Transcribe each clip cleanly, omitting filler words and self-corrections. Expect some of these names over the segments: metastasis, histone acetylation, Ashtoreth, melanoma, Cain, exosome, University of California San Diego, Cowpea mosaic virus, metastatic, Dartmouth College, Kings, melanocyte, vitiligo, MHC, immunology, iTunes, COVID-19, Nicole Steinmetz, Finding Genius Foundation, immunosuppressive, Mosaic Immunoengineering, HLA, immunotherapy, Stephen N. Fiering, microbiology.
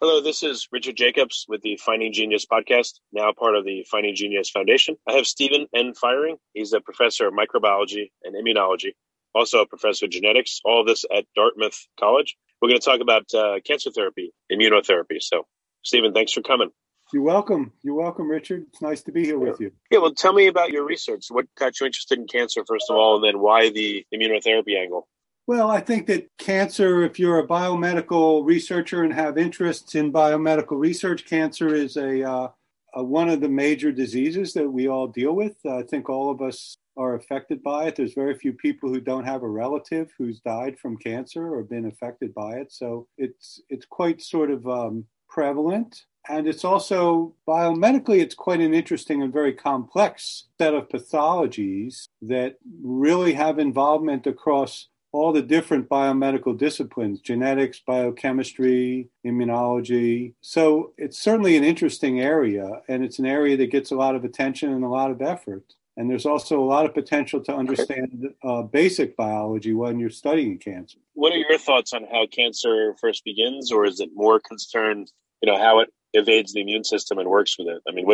Hello, this is Richard Jacobs with the Finding Genius Podcast, now part of the Finding Genius Foundation. I have Stephen N. Fiering. He's a professor of microbiology and immunology, also a professor of genetics, all of this at Dartmouth College. We're going to talk about cancer therapy, immunotherapy. So, Stephen, thanks for coming. You're welcome. You're welcome, Richard. It's nice to be here with you. Yeah, well, tell me about your research. What got you interested in cancer, first of all, and then why the immunotherapy angle? Well, I think that cancer, if you're a biomedical researcher and have interests in biomedical research, cancer is a one of the major diseases that we all deal with. I think all of us are affected by it. There's very few people who don't have a relative who's died from cancer or been affected by it. So it's quite sort of prevalent. And it's also, biomedically, it's quite an interesting and very complex set of pathologies that really have involvement across all the different biomedical disciplines: genetics, biochemistry, immunology. So it's certainly an interesting area, and it's an area that gets a lot of attention and a lot of effort. And there's also a lot of potential to understand basic biology when you're studying cancer. What are your thoughts on how cancer first begins, or is it more concerned, how it evades the immune system and works with it? I mean,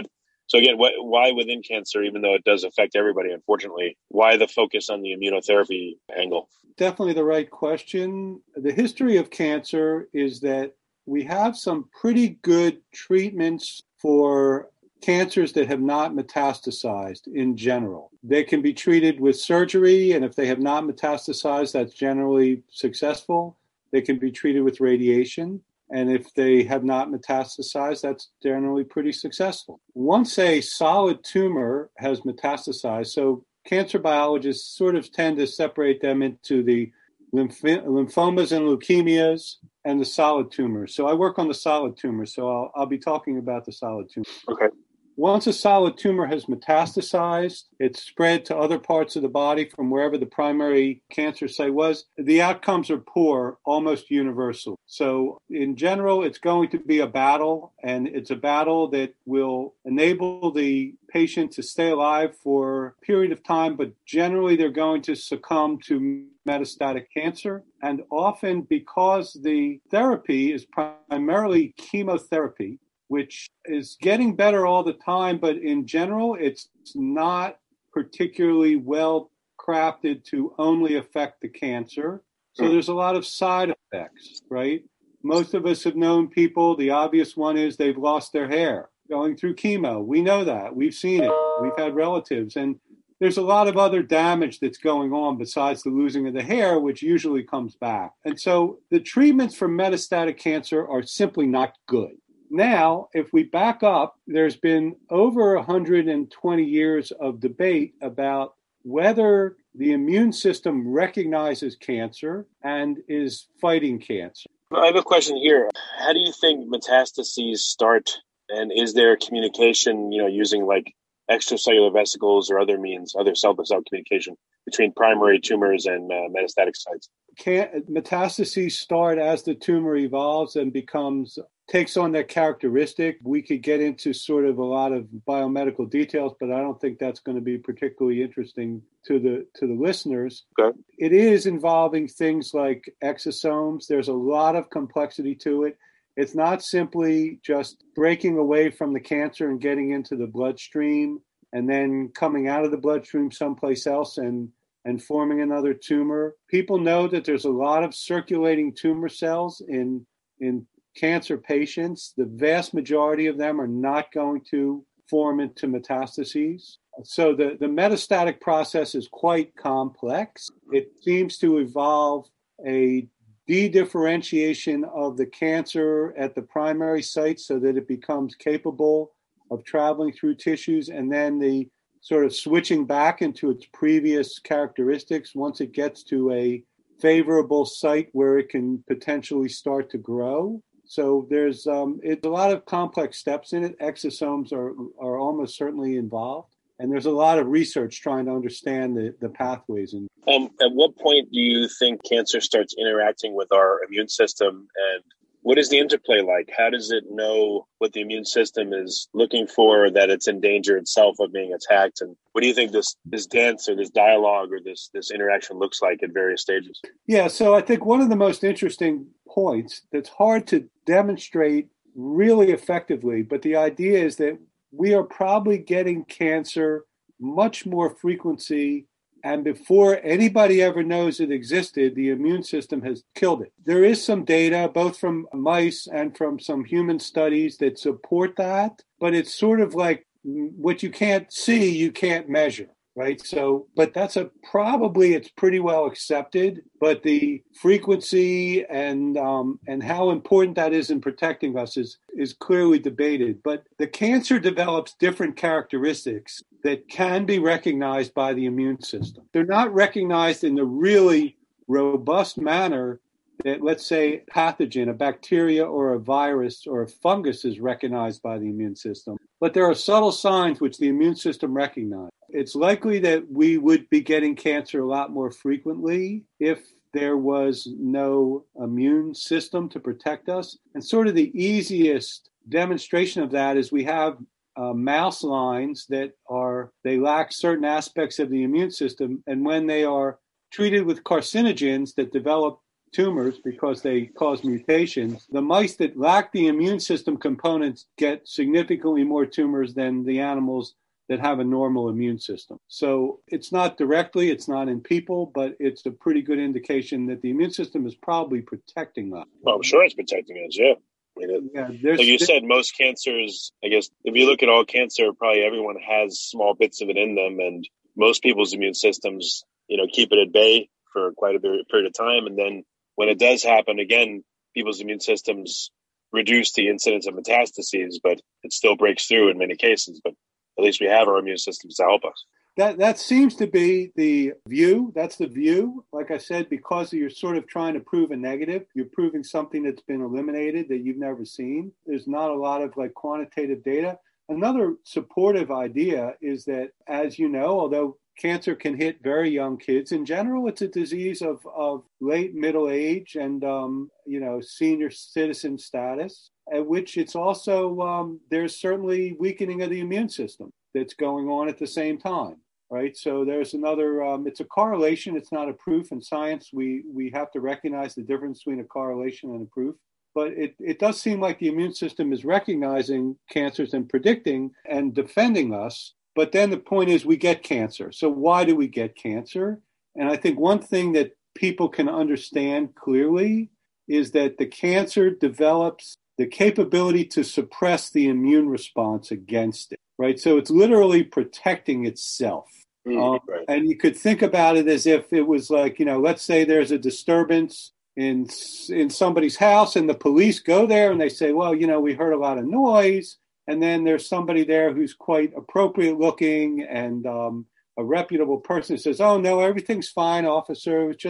why within cancer, even though it does affect everybody, unfortunately, why the focus on the immunotherapy angle? Definitely the right question. The history of cancer is that we have some pretty good treatments for cancers that have not metastasized in general. They can be treated with surgery, and if they have not metastasized, that's generally successful. They can be treated with radiation, and if they have not metastasized, that's generally pretty successful. Once a solid tumor has metastasized, so cancer biologists sort of tend to separate them into the lymphomas and leukemias and the solid tumors. So I work on the solid tumors, so I'll be talking about the solid tumors. Okay. Once a solid tumor has metastasized, it's spread to other parts of the body from wherever the primary cancer site was. The outcomes are poor, almost universal. So in general, it's going to be a battle, and it's a battle that will enable the patient to stay alive for a period of time, but generally they're going to succumb to metastatic cancer. And often, because the therapy is primarily chemotherapy, which is getting better all the time, but in general, it's not particularly well crafted to only affect the cancer. So there's a lot of side effects, right? Most of us have known people. The obvious one is they've lost their hair going through chemo. We know that. We've seen it. We've had relatives. And there's a lot of other damage that's going on besides the losing of the hair, which usually comes back. And so the treatments for metastatic cancer are simply not good. Now, if we back up, there's been over 120 years of debate about whether the immune system recognizes cancer and is fighting cancer. I have a question here. How do you think metastases start, and is there communication, using like extracellular vesicles or other means, other cell-to-cell communication between primary tumors and metastatic sites? Metastases start as the tumor evolves and takes on that characteristic. We could get into sort of a lot of biomedical details, but I don't think that's going to be particularly interesting to the listeners. Okay. It is involving things like exosomes. There's a lot of complexity to it. It's not simply just breaking away from the cancer and getting into the bloodstream and then coming out of the bloodstream someplace else and forming another tumor. People know that there's a lot of circulating tumor cells in cancer patients. The vast majority of them are not going to form into metastases. So the metastatic process is quite complex. It seems to evolve a dedifferentiation of the cancer at the primary site so that it becomes capable of traveling through tissues, and then the sort of switching back into its previous characteristics once it gets to a favorable site where it can potentially start to grow. So there's it's a lot of complex steps in it. Exosomes are almost certainly involved. And there's a lot of research trying to understand the pathways. At what point do you think cancer starts interacting with our immune system? And what is the interplay like? How does it know what the immune system is looking for, that it's in danger itself of being attacked? And what do you think this dance or this dialogue or this interaction looks like at various stages? Yeah, so I think one of the most interesting points that's hard to demonstrate really effectively, but the idea is that we are probably getting cancer much more frequency, and before anybody ever knows it existed, the immune system has killed it. There is some data, both from mice and from some human studies, that support that, but it's sort of like what you can't see, you can't measure, right? So, but that's it's pretty well accepted, but the frequency and how important that is in protecting us is clearly debated. But the cancer develops different characteristics that can be recognized by the immune system. They're not recognized in the really robust manner that, let's say, a pathogen, a bacteria or a virus or a fungus is recognized by the immune system. But there are subtle signs which the immune system recognizes. It's likely that we would be getting cancer a lot more frequently if there was no immune system to protect us. And sort of the easiest demonstration of that is we have mouse lines they lack certain aspects of the immune system. And when they are treated with carcinogens that develop tumors because they cause mutations, the mice that lack the immune system components get significantly more tumors than the animals that have a normal immune system. So it's not in people, but it's a pretty good indication that the immune system is probably protecting us. Well, I'm sure it's protecting us, yeah. I mean, like you said, most cancers, I guess, if you look at all cancer, probably everyone has small bits of it in them, and most people's immune systems, keep it at bay for quite a period of time. And then when it does happen, again, people's immune systems reduce the incidence of metastases, but it still breaks through in many cases. But at least we have our immune systems to help us. That seems to be the view. That's the view. Like I said, because you're sort of trying to prove a negative, you're proving something that's been eliminated that you've never seen. There's not a lot of quantitative data. Another supportive idea is that, as you know, although cancer can hit very young kids, in general, it's a disease of late middle age and, senior citizen status, at which it's also, there's certainly weakening of the immune system that's going on at the same time, right? So there's another, it's a correlation, it's not a proof. In science, we have to recognize the difference between a correlation and a proof. But it does seem like the immune system is recognizing cancers and predicting and defending us. But then the point is we get cancer. So why do we get cancer? And I think one thing that people can understand clearly is that the cancer develops the capability to suppress the immune response against it, right? So it's literally protecting itself. Right. And you could think about it as if it was like, let's say there's a disturbance in somebody's house and the police go there and they say, well, we heard a lot of noise. And then there's somebody there who's quite appropriate looking and a reputable person says, oh, no, everything's fine, officer. It's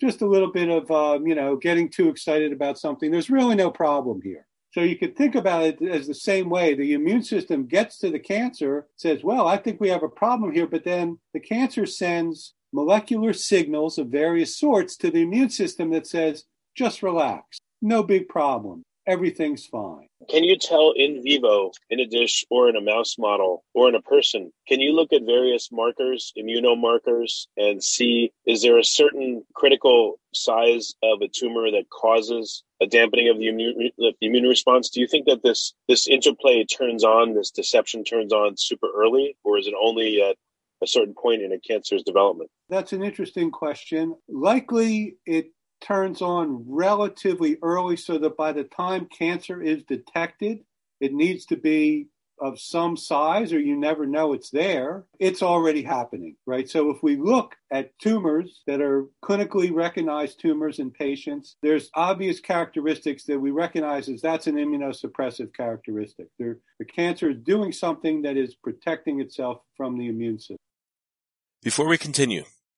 just a little bit of, getting too excited about something. There's really no problem here. So you could think about it as the same way. The immune system gets to the cancer, says, well, I think we have a problem here. But then the cancer sends molecular signals of various sorts to the immune system that says, just relax. No big problem. Everything's fine. Can you tell in vivo, in a dish or in a mouse model or in a person, can you look at various markers, immunomarkers, and see, is there a certain critical size of a tumor that causes a dampening of the immune response? Do you think that this interplay turns on, this deception turns on super early, or is it only at a certain point in a cancer's development? That's an interesting question. Likely it turns on relatively early so that by the time cancer is detected, it needs to be of some size, or you never know it's there, it's already happening, right? So if we look at tumors that are clinically recognized tumors in patients, there's obvious characteristics that we recognize as that's an immunosuppressive characteristic. The cancer is doing something that is protecting itself from the immune system. Before we continue,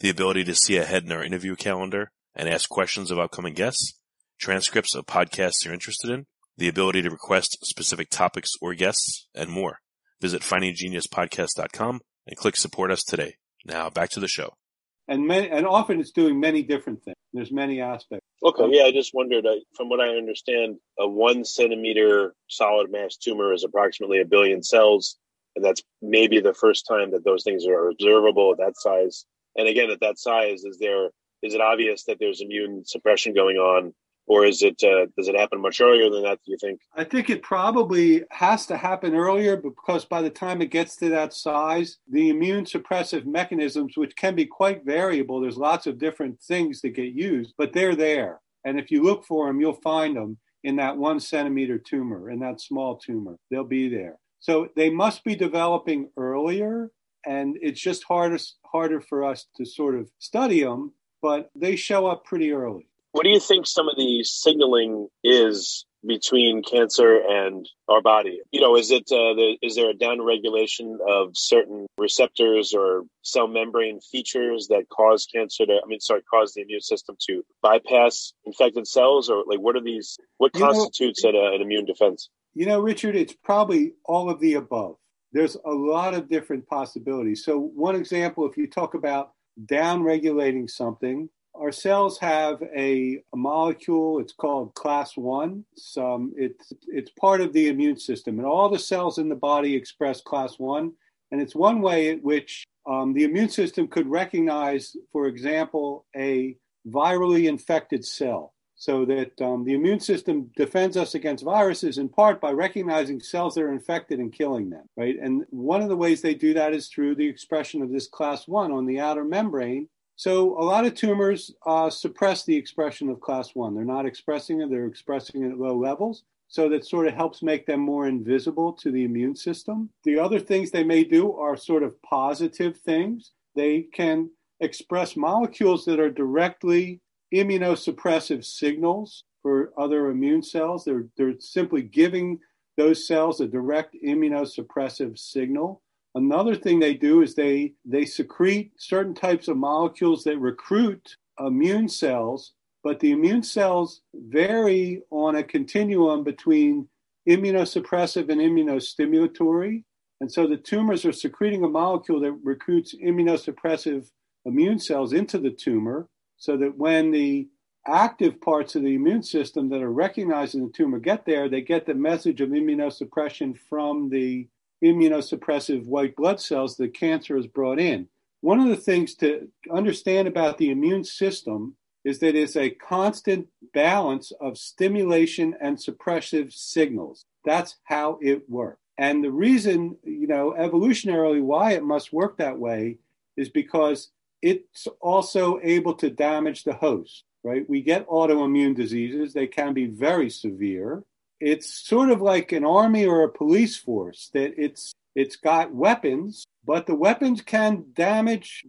the ability to see ahead in our interview calendar and ask questions of upcoming guests, transcripts of podcasts you're interested in, the ability to request specific topics or guests, and more. Visit findinggeniuspodcast.com and click Support Us today. Now back to the show. And often it's doing many different things. There's many aspects. Okay, yeah, I just wondered, from what I understand, a 1 centimeter solid mass tumor is approximately 1 billion cells, and that's maybe the first time that those things are observable at that size. And again, at that size, is it obvious that there's immune suppression going on, or is it does it happen much earlier than that, do you think? I think it probably has to happen earlier, because by the time it gets to that size, the immune suppressive mechanisms, which can be quite variable, there's lots of different things that get used, but they're there. And if you look for them, you'll find them in that 1 centimeter tumor, in that small tumor. They'll be there. So they must be developing earlier. And it's just harder for us to sort of study them, but they show up pretty early. What do you think some of the signaling is between cancer and our body? You know, is there a downregulation of certain receptors or cell membrane features that cause cause the immune system to bypass infected cells? Or like, what are these? What constitutes an immune defense? You know, Richard, it's probably all of the above. There's a lot of different possibilities. So one example, if you talk about down-regulating something, our cells have a molecule, it's called class 1. It's part of the immune system, and all the cells in the body express class 1. And it's one way in which the immune system could recognize, for example, a virally infected cell. So that the immune system defends us against viruses in part by recognizing cells that are infected and killing them, right? And one of the ways they do that is through the expression of this class 1 on the outer membrane. So a lot of tumors suppress the expression of class 1. They're not expressing it, they're expressing it at low levels. So that sort of helps make them more invisible to the immune system. The other things they may do are sort of positive things. They can express molecules that are directly immunosuppressive signals for other immune cells. They're simply giving those cells a direct immunosuppressive signal. Another thing they do is they secrete certain types of molecules that recruit immune cells, but the immune cells vary on a continuum between immunosuppressive and immunostimulatory. And so the tumors are secreting a molecule that recruits immunosuppressive immune cells into the tumor, so that when the active parts of the immune system that are recognized in the tumor get there, they get the message of immunosuppression from the immunosuppressive white blood cells the cancer has brought in. One of the things to understand about the immune system is that it's a constant balance of stimulation and suppressive signals. That's how it works. And the reason, you know, evolutionarily why it must work that way is because it's also able to damage the host, right? We get autoimmune diseases. They can be very severe. It's sort of like an army or a police force, that it's got weapons, but the weapons can damage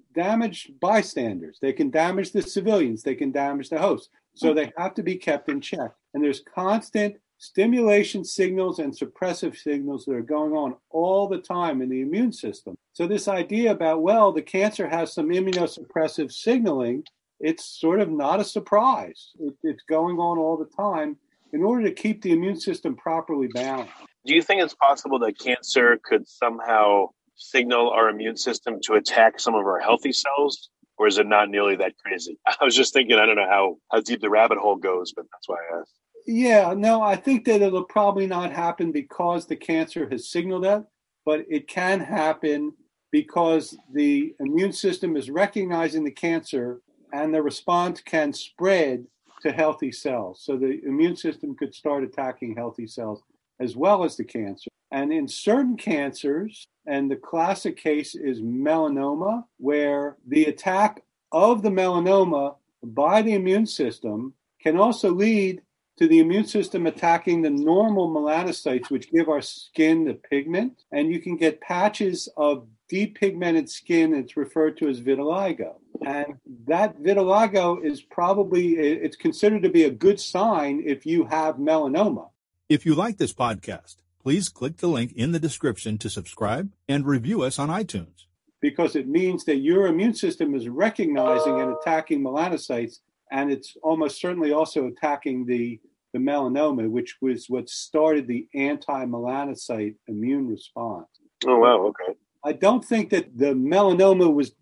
bystanders. They can damage the civilians. They can damage the host. So they have to be kept in check. And there's constant stimulation signals and suppressive signals that are going on all the time in the immune system. So this idea about, well, the cancer has some immunosuppressive signaling, it's sort of not a surprise. It's going on all the time in order to keep the immune system properly balanced. Do you think it's possible that cancer could somehow signal our immune system to attack some of our healthy cells? Or is it not nearly that crazy? I was just thinking, I don't know how deep the rabbit hole goes, but that's why I asked. Yeah, no, I think that it'll probably not happen because the cancer has signaled that, but it can happen because the immune system is recognizing the cancer and the response can spread to healthy cells. So the immune system could start attacking healthy cells as well as the cancer. And in certain cancers, and the classic case is melanoma, where the attack of the melanoma by the immune system can also lead to the immune system attacking the normal melanocytes, which give our skin the pigment. And you can get patches of depigmented skin. It's referred to as vitiligo. And that vitiligo is probably, it's considered to be a good sign if you have melanoma. If you like this podcast, please click the link in the description to subscribe and review us on iTunes. Because it means that your immune system is recognizing and attacking melanocytes, and it's almost certainly also attacking the melanoma, which was what started the anti-melanocyte immune response. Oh, wow, okay. I don't think that the melanoma was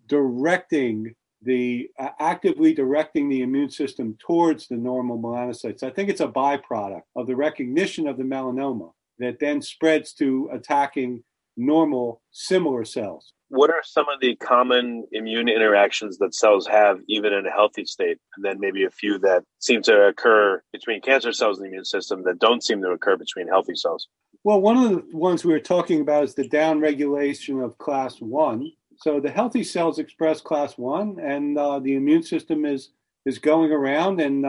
actively directing the immune system towards the normal melanocytes. I think it's a byproduct of the recognition of the melanoma that then spreads to attacking normal similar cells. What are some of the common immune interactions that cells have even in a healthy state? And then maybe a few that seem to occur between cancer cells and the immune system that don't seem to occur between healthy cells? Well, one of the ones we were talking about is the downregulation of class 1. So the healthy cells express class 1, and the immune system is going around and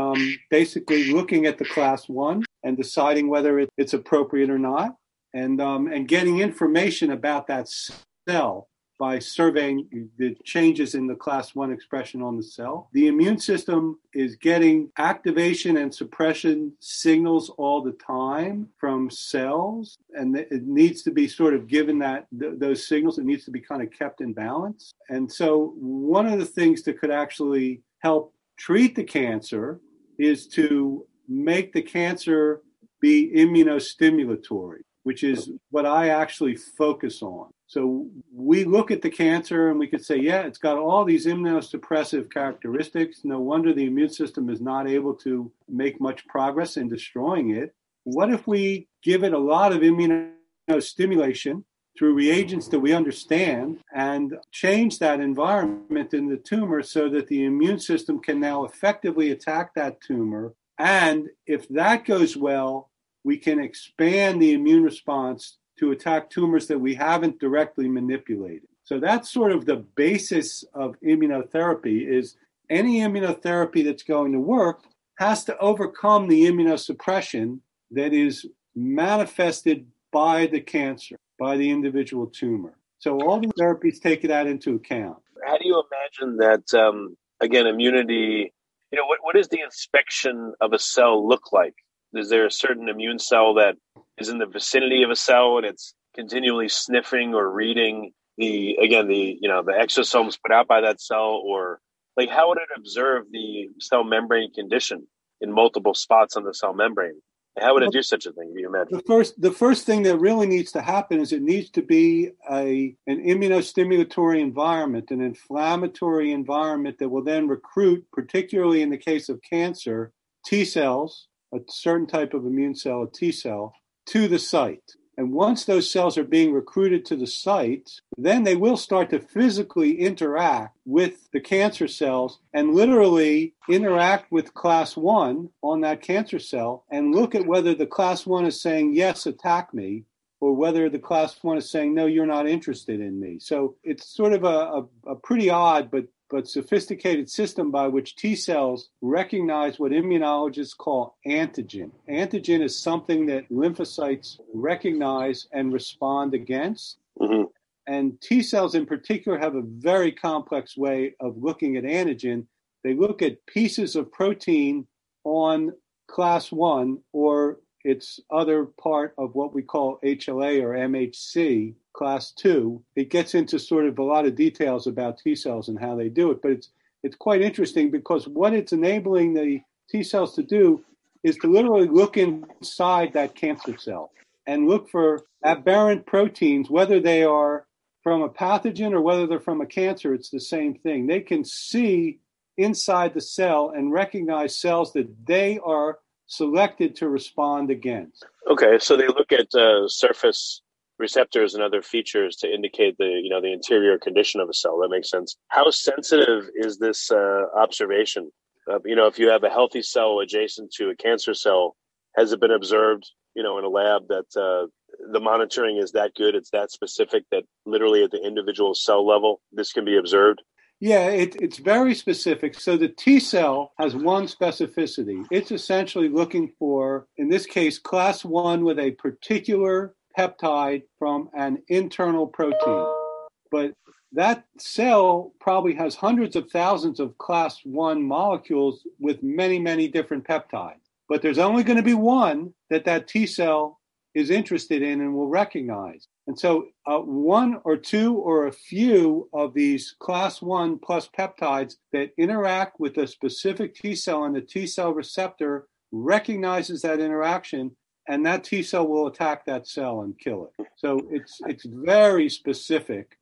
basically looking at the class 1 and deciding whether it's appropriate or not, and getting information about that cell by surveying the changes in the class 1 expression on the cell. The immune system is getting activation and suppression signals all the time from cells, and it needs to be sort of given that those signals. It needs to be kind of kept in balance. And so one of the things that could actually help treat the cancer is to make the cancer be immunostimulatory, which is what I actually focus on. So we look at the cancer and we could say, yeah, it's got all these immunosuppressive characteristics. No wonder the immune system is not able to make much progress in destroying it. What if we give it a lot of immunostimulation through reagents that we understand and change that environment in the tumor so that the immune system can now effectively attack that tumor? And if that goes well, we can expand the immune response to attack tumors that we haven't directly manipulated. So that's sort of the basis of immunotherapy, is any immunotherapy that's going to work has to overcome the immunosuppression that is manifested by the cancer, by the individual tumor. So all these therapies take that into account. How do you imagine that, again, immunity, you know, what does the inspection of a cell look like? Is there a certain immune cell that is in the vicinity of a cell and it's continually sniffing or reading the exosomes put out by that cell, or like how would it observe the cell membrane condition in multiple spots on the cell membrane? How would it do such a thing, do you imagine? The first thing that really needs to happen is it needs to be an immunostimulatory environment, an inflammatory environment that will then recruit, particularly in the case of cancer, T cells, a certain type of immune cell, a T cell, to the site. And once those cells are being recruited to the site, then they will start to physically interact with the cancer cells and literally interact with class 1 on that cancer cell and look at whether the class 1 is saying, yes, attack me, or whether the class 1 is saying, no, you're not interested in me. So it's sort of a pretty odd but sophisticated system by which T cells recognize what immunologists call antigen. Antigen is something that lymphocytes recognize and respond against. Mm-hmm. And T cells in particular have a very complex way of looking at antigen. They look at pieces of protein on class 1 or its other part of what we call HLA or MHC, class 2. It gets into sort of a lot of details about T cells and how they do it, but it's quite interesting because what it's enabling the T cells to do is to literally look inside that cancer cell and look for aberrant proteins, whether they are from a pathogen or whether they're from a cancer, it's the same thing. They can see inside the cell and recognize cells that they are selected to respond against. Okay, so they look at surface receptors and other features to indicate the, you know, the interior condition of a cell. That makes sense. How sensitive is this observation? You know, if you have a healthy cell adjacent to a cancer cell, has it been observed, you know, in a lab that the monitoring is that good, it's that specific, that literally at the individual cell level, this can be observed? Yeah, it's very specific. So the T cell has one specificity. It's essentially looking for, in this case, class 1 with a particular peptide from an internal protein. But that cell probably has hundreds of thousands of class 1 molecules with many, many different peptides. But there's only going to be one that T cell is interested in and will recognize. And so one or two or a few of these class 1 plus peptides that interact with a specific T cell, and the T cell receptor recognizes that interaction, and that T cell will attack that cell and kill it. So it's very specific,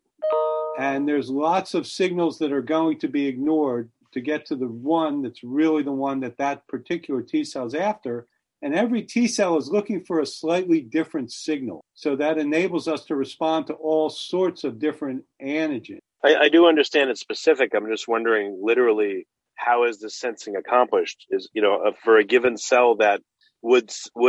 and there's lots of signals that are going to be ignored to get to the one that's really the one that particular T cell is after. And every T cell is looking for a slightly different signal. So that enables us to respond to all sorts of different antigens. I do understand it's specific. I'm just wondering, literally, how is this sensing accomplished? Is, you know, for a given cell that would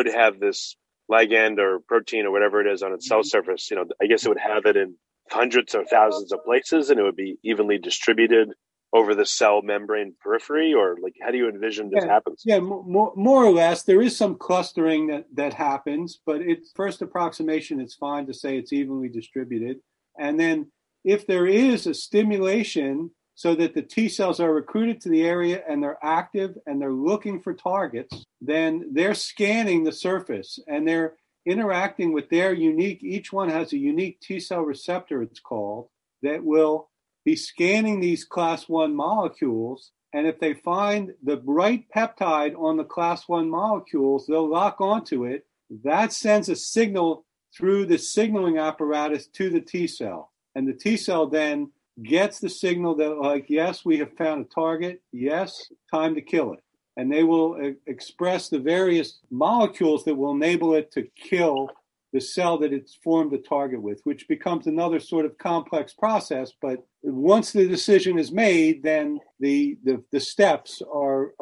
have this ligand or protein or whatever it is on its cell surface, you know, I guess it would have it in hundreds or thousands of places, and it would be evenly distributed over the cell membrane periphery, or like, how do you envision this happens? Yeah, more or less, there is some clustering that happens, but its first approximation, it's fine to say it's evenly distributed. And then if there is a stimulation so that the T cells are recruited to the area and they're active and they're looking for targets, then they're scanning the surface and they're interacting with their unique, each one has a unique T cell receptor, it's called, that will he's scanning these class 1 molecules, and if they find the right peptide on the class 1 molecules, they'll lock onto it. That sends a signal through the signaling apparatus to the T cell. And the T cell then gets the signal that, like, yes, we have found a target. Yes, time to kill it. And they will express the various molecules that will enable it to kill the cell that it's formed a target with, which becomes another sort of complex process. But once the decision is made, then the steps are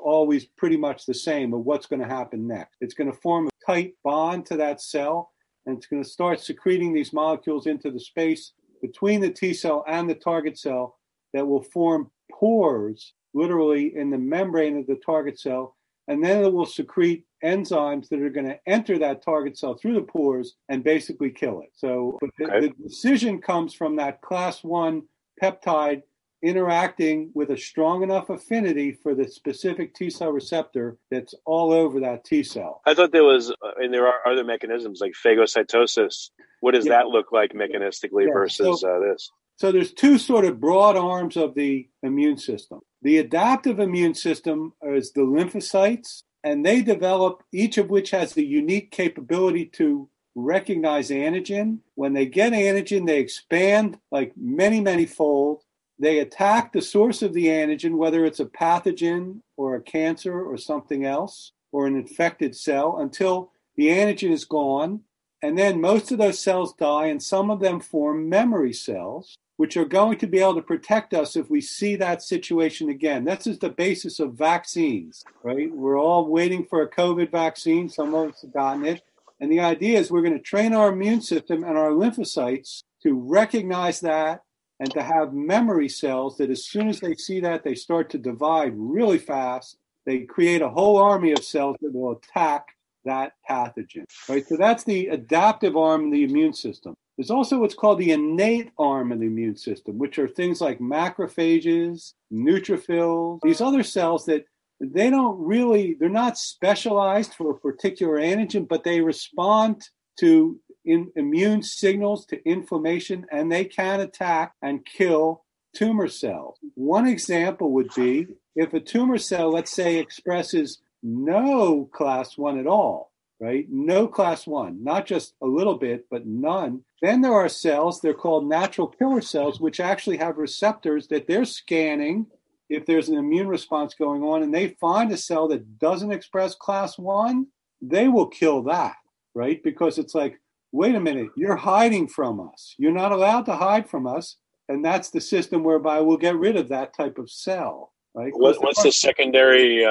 always pretty much the same of what's going to happen next. It's going to form a tight bond to that cell, and it's going to start secreting these molecules into the space between the T cell and the target cell that will form pores, literally, in the membrane of the target cell. And then it will secrete enzymes that are going to enter that target cell through the pores and basically kill it. So the decision comes from that class 1 peptide interacting with a strong enough affinity for the specific T cell receptor that's all over that T cell. I thought there was, and there are other mechanisms like phagocytosis. What does that look like mechanistically versus this? So there's two sort of broad arms of the immune system. The adaptive immune system is the lymphocytes, and they develop, each of which has the unique capability to recognize antigen. When they get antigen, they expand like many, many fold. They attack the source of the antigen, whether it's a pathogen or a cancer or something else, or an infected cell, until the antigen is gone. And then most of those cells die, and some of them form memory cells, which are going to be able to protect us if we see that situation again. This is the basis of vaccines, right? We're all waiting for a COVID vaccine. Some of us have gotten it. And the idea is we're going to train our immune system and our lymphocytes to recognize that and to have memory cells that as soon as they see that, they start to divide really fast. They create a whole army of cells that will attack that pathogen, right? So that's the adaptive arm of the immune system. There's also what's called the innate arm of the immune system, which are things like macrophages, neutrophils, these other cells that they don't really, they're not specialized for a particular antigen, but they respond to immune signals, to inflammation, and they can attack and kill tumor cells. One example would be if a tumor cell, let's say, expresses no class 1 at all, right? No class 1, not just a little bit, but none. Then there are cells, they're called natural killer cells, which actually have receptors that they're scanning if there's an immune response going on and they find a cell that doesn't express class one, they will kill that, right? Because it's like, wait a minute, you're hiding from us. You're not allowed to hide from us. And that's the system whereby we'll get rid of that type of cell, right? What's the secondary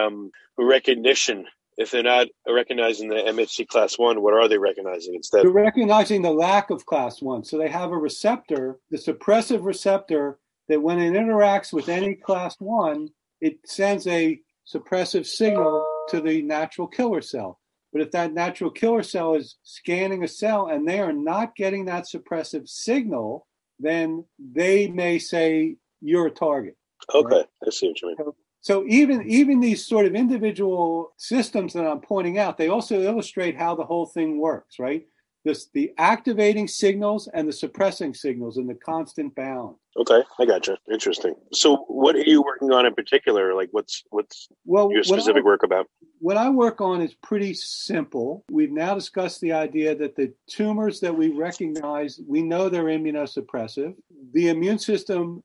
recognition? If they're not recognizing the MHC class one, what are they recognizing instead? They're recognizing the lack of class one. So they have a receptor, the suppressive receptor, that when it interacts with any class one, it sends a suppressive signal to the natural killer cell. But if that natural killer cell is scanning a cell and they are not getting that suppressive signal, then they may say, you're a target. Okay, right? I see what you mean. So even these sort of individual systems that I'm pointing out, they also illustrate how the whole thing works, right? The activating signals and the suppressing signals and the constant balance. Okay, I got you. Interesting. So what are you working on in particular? Like what's your specific work about? What I work on is pretty simple. We've now discussed the idea that the tumors that we recognize, we know they're immunosuppressive. The immune system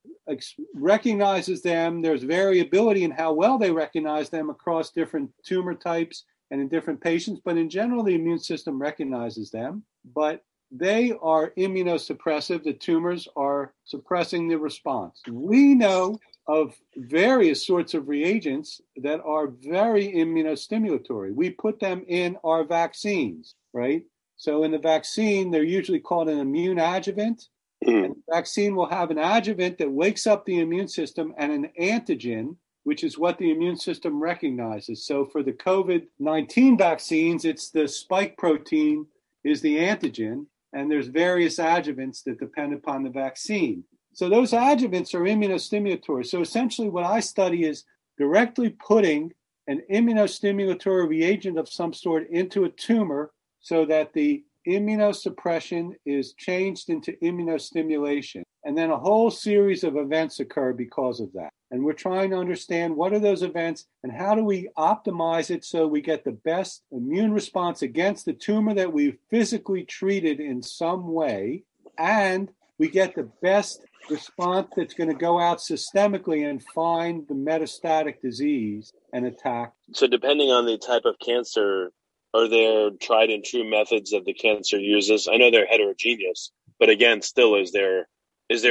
recognizes them. There's variability in how well they recognize them across different tumor types and in different patients. But in general, the immune system recognizes them. But they are immunosuppressive. The tumors are suppressing the response. We know of various sorts of reagents that are very immunostimulatory. We put them in our vaccines, right? So in the vaccine, they're usually called an immune adjuvant. And the vaccine will have an adjuvant that wakes up the immune system and an antigen, which is what the immune system recognizes. So for the COVID-19 vaccines, it's the spike protein is the antigen, and there's various adjuvants that depend upon the vaccine. So those adjuvants are immunostimulatory. So essentially what I study is directly putting an immunostimulatory reagent of some sort into a tumor so that the immunosuppression is changed into immunostimulation. And then a whole series of events occur because of that. And we're trying to understand what are those events and how do we optimize it so we get the best immune response against the tumor that we've physically treated in some way, and we get the best response that's going to go out systemically and find the metastatic disease and attack. So depending on the type of cancer, are there tried and true methods that the cancer uses? I know they're heterogeneous, but again, still, is there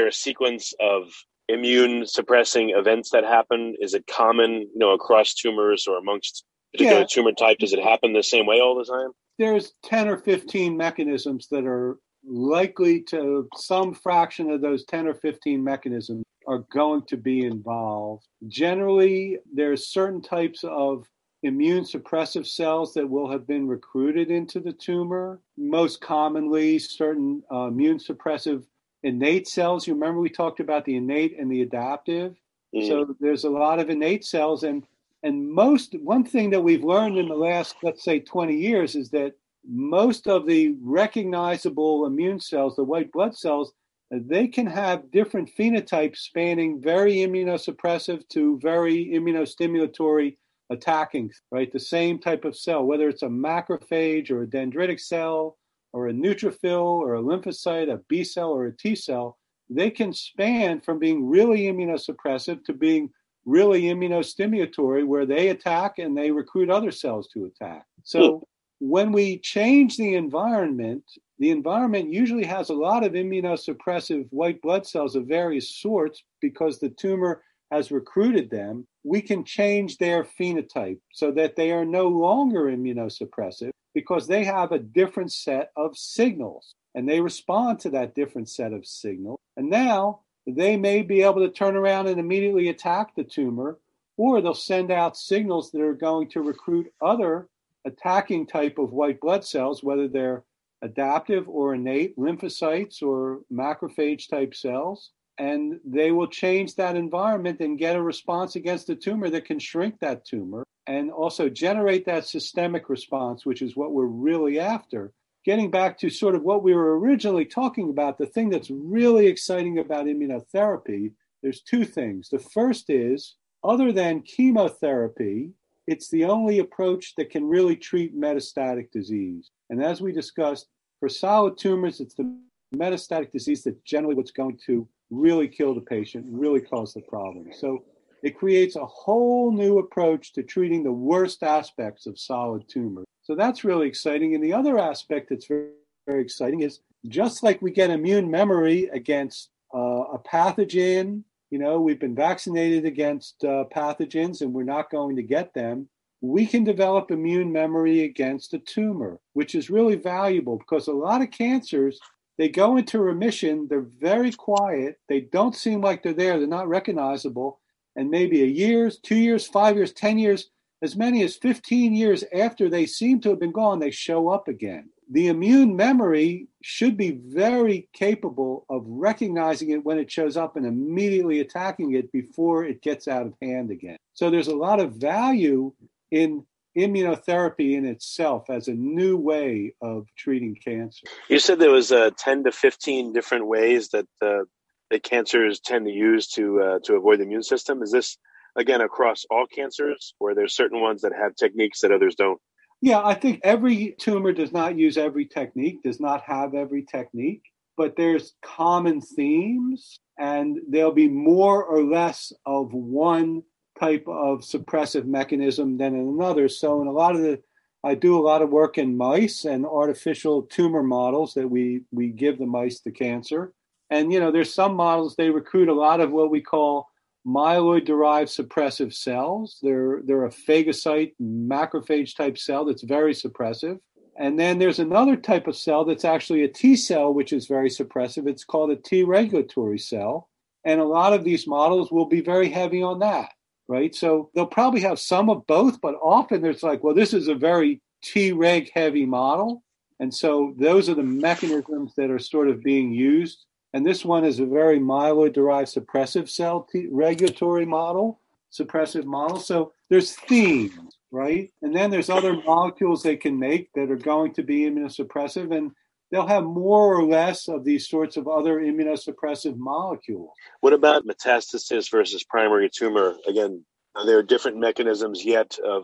a sequence of immune suppressing events that happen? Is it common, across tumors or amongst particular tumor type? Does it happen the same way all the time? There's 10 or 15 mechanisms that are likely to, some fraction of those 10 or 15 mechanisms are going to be involved. Generally, there's certain types of immune suppressive cells that will have been recruited into the tumor. Most commonly, certain immune suppressive innate cells. You remember we talked about the innate and the adaptive. Mm-hmm. So there's a lot of innate cells. And one thing that we've learned in the last, let's say, 20 years is that most of the recognizable immune cells, the white blood cells, they can have different phenotypes spanning very immunosuppressive to very immunostimulatory attacking, right? The same type of cell, whether it's a macrophage or a dendritic cell or a neutrophil or a lymphocyte, a B cell or a T cell, they can span from being really immunosuppressive to being really immunostimulatory, where they attack and they recruit other cells to attack. So when we change the environment usually has a lot of immunosuppressive white blood cells of various sorts because the tumor has recruited them. We can change their phenotype so that they are no longer immunosuppressive because they have a different set of signals and they respond to that different set of signals. And now they may be able to turn around and immediately attack the tumor, or they'll send out signals that are going to recruit other attacking type of white blood cells, whether they're adaptive or innate, lymphocytes or macrophage type cells. And they will change that environment and get a response against the tumor that can shrink that tumor and also generate that systemic response, which is what we're really after. Getting back to sort of what we were originally talking about, the thing that's really exciting about immunotherapy, there's two things. The first is, other than chemotherapy, it's the only approach that can really treat metastatic disease. And as we discussed, for solid tumors, it's the metastatic disease that's generally what's going to really kill the patient, really cause the problem. So It creates a whole new approach to treating the worst aspects of solid tumors. So that's really exciting. And the other aspect that's very, very exciting is just like we get immune memory against a pathogen, you know, we've been vaccinated against pathogens and we're not going to get them. We can develop immune memory against a tumor, which is really valuable because a lot of cancers, they go into remission, they're very quiet, they don't seem like they're there, they're not recognizable, and maybe a year, 2 years, 5 years, 10 years, as many as 15 years after they seem to have been gone, they show up again. The immune memory should be very capable of recognizing it when it shows up and immediately attacking it before it gets out of hand again. So there's a lot of value in immunotherapy in itself as a new way of treating cancer. You said there was 10 to 15 different ways that that cancers tend to use to avoid the immune system. Is this, again, across all cancers, or there's certain ones that have techniques that others don't? Yeah, I think every tumor does not use every technique, does not have every technique, but there's common themes, and there'll be more or less of one type of suppressive mechanism than in another. So in a lot of I do a lot of work in mice and artificial tumor models that we give the mice the cancer. And, you know, there's some models, they recruit a lot of what we call myeloid-derived suppressive cells. They're a phagocyte, macrophage-type cell that's very suppressive. And then there's another type of cell that's actually a T cell, which is very suppressive. It's called a T regulatory cell. And a lot of these models will be very heavy on that, right? So they'll probably have some of both, but often there's like, well, this is a very T-reg heavy model. And so those are the mechanisms that are sort of being used. And this one is a very myeloid-derived suppressive cell regulatory model, suppressive model. So there's themes, right? And then there's other molecules they can make that are going to be immunosuppressive, and they'll have more or less of these sorts of other immunosuppressive molecules. What about metastasis versus primary tumor? Again, are there different mechanisms yet of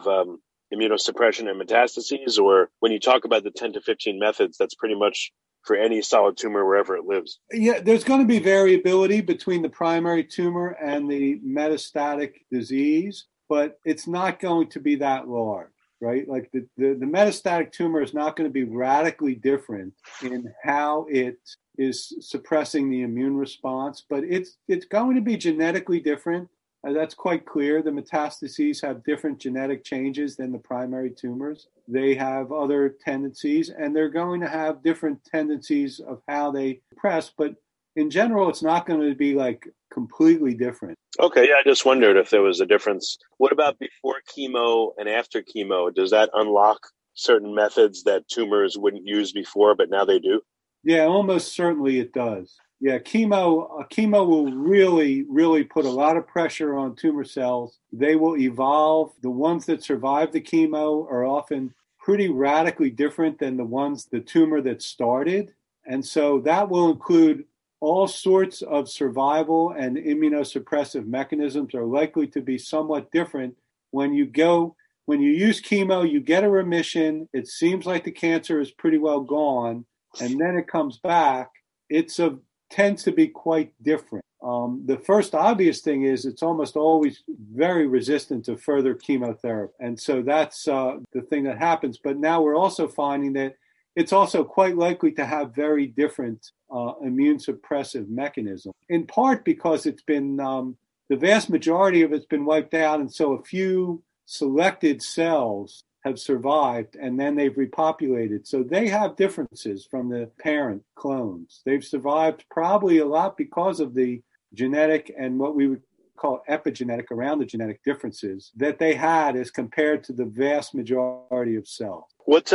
immunosuppression and metastases? Or when you talk about the 10 to 15 methods, that's pretty much for any solid tumor wherever it lives? Yeah, there's going to be variability between the primary tumor and the metastatic disease, but it's not going to be that large, right? Like the metastatic tumor is not going to be radically different in how it is suppressing the immune response, but it's going to be genetically different. That's quite clear. The metastases have different genetic changes than the primary tumors. They have other tendencies, and they're going to have different tendencies of how they suppress. But in general, it's not going to be like completely different. Okay, yeah, I just wondered if there was a difference. What about before chemo and after chemo? Does that unlock certain methods that tumors wouldn't use before, but now they do? Yeah, almost certainly it does. Yeah, chemo will really, really put a lot of pressure on tumor cells. They will evolve. The ones that survive the chemo are often pretty radically different than the tumor that started. And so that will include all sorts of survival and immunosuppressive mechanisms are likely to be somewhat different. When you use chemo, you get a remission. It seems like the cancer is pretty well gone, and then it comes back. Tends to be quite different. The first obvious thing is it's almost always very resistant to further chemotherapy. And so that's the thing that happens. But now we're also finding that it's also quite likely to have very different immune suppressive mechanisms, in part because it's been, the vast majority of it's been wiped out. And so a few selected cells have survived, and then they've repopulated. So they have differences from the parent clones. They've survived probably a lot because of the genetic and what we would call epigenetic around the genetic differences that they had as compared to the vast majority of cells. What,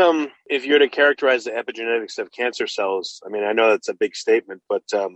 if you're to characterize the epigenetics of cancer cells, I mean, I know that's a big statement, but I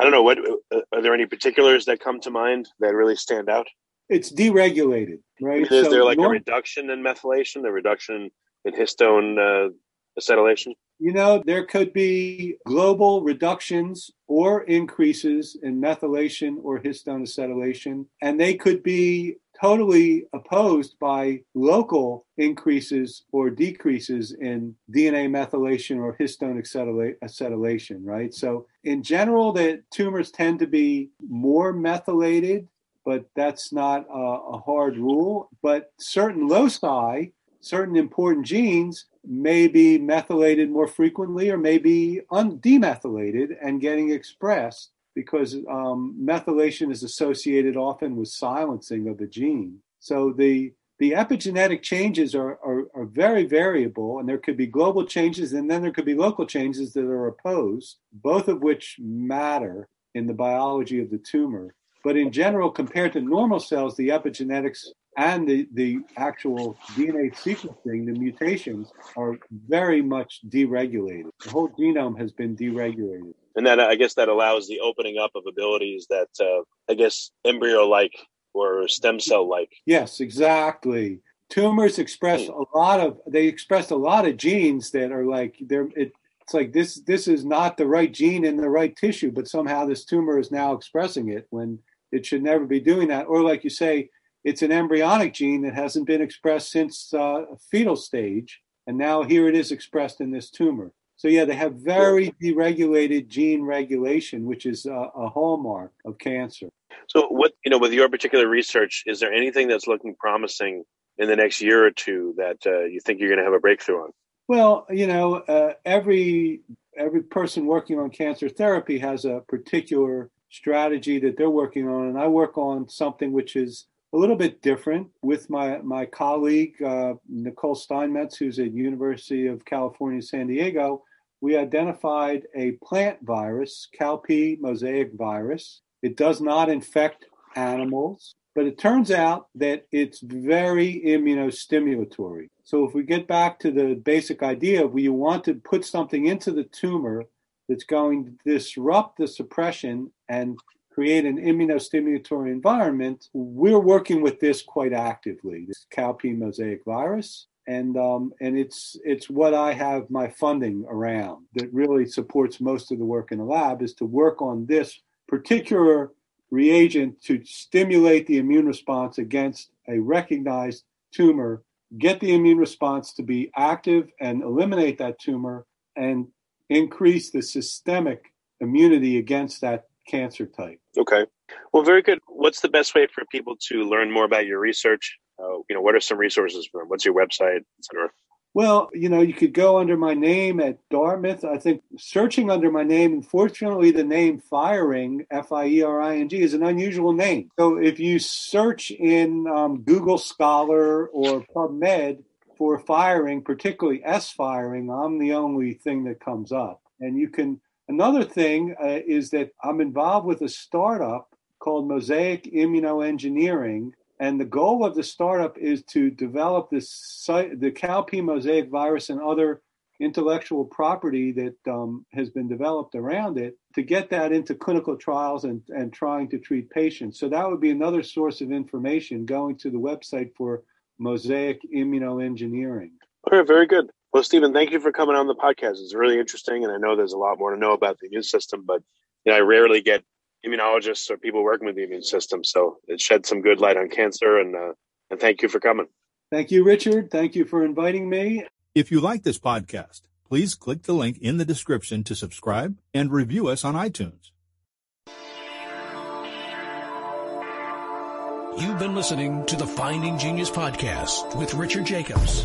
don't know, are there any particulars that come to mind that really stand out? It's deregulated, right? Is there like a reduction in methylation, a reduction in histone acetylation? You know, there could be global reductions or increases in methylation or histone acetylation, and they could be totally opposed by local increases or decreases in DNA methylation or histone acetylation, right? So in general, the tumors tend to be more methylated but that's not a hard rule. But certain loci, certain important genes may be methylated more frequently or may be demethylated and getting expressed because methylation is associated often with silencing of the gene. So the epigenetic changes are very variable, and there could be global changes and then there could be local changes that are opposed, both of which matter in the biology of the tumor. But in general, compared to normal cells, the epigenetics and the actual DNA sequencing, the mutations, are very much deregulated. The whole genome has been deregulated. And that, I guess, that allows the opening up of abilities that, I guess, embryo-like or stem cell-like. Yes, exactly. Tumors express a lot of genes that are like, it's like this is not the right gene in the right tissue, but somehow this tumor is now expressing it when it should never be doing that. Or like you say, it's an embryonic gene that hasn't been expressed since fetal stage, and now here it is expressed in this tumor. So yeah, they have very deregulated gene regulation, which is a hallmark of cancer. So what, with your particular research, is there anything that's looking promising in the next year or two that you think you're going to have a breakthrough on? Well, every person working on cancer therapy has a particular strategy that they're working on, and I work on something which is a little bit different with my colleague, Nicole Steinmetz, who's at University of California, San Diego. We identified a plant virus, Cowpea mosaic virus. It does not infect animals, but it turns out that it's very immunostimulatory. So if we get back to the basic idea of you want to put something into the tumor that's going to disrupt the suppression and create an immunostimulatory environment, we're working with this quite actively, this Cowpea mosaic virus. And it's what I have my funding around that really supports most of the work in the lab is to work on this particular reagent to stimulate the immune response against a recognized tumor, get the immune response to be active and eliminate that tumor and increase the systemic immunity against that cancer type. Okay. Well, very good. What's the best way for people to learn more about your research? What are some resources for them? What's your website, et cetera? Well, you could go under my name at Dartmouth. I think searching under my name, unfortunately, the name Fiering, F-I-E-R-I-N-G, is an unusual name. So if you search in Google Scholar or PubMed for Fiering, particularly S-Fiering, I'm the only thing that comes up. And you can. Another thing is that I'm involved with a startup called Mosaic Immunoengineering, and the goal of the startup is to develop the Cowpea mosaic virus and other intellectual property that has been developed around it to get that into clinical trials and trying to treat patients. So that would be another source of information, going to the website for Mosaic Immunoengineering. All right, very good. Well, Stephen, thank you for coming on the podcast. It's really interesting, and I know there's a lot more to know about the immune system, but I rarely get immunologists or people working with the immune system. So it shed some good light on cancer, and thank you for coming. Thank you, Richard. Thank you for inviting me. If you like this podcast, please click the link in the description to subscribe and review us on iTunes. You've been listening to the Finding Genius podcast with Richard Jacobs.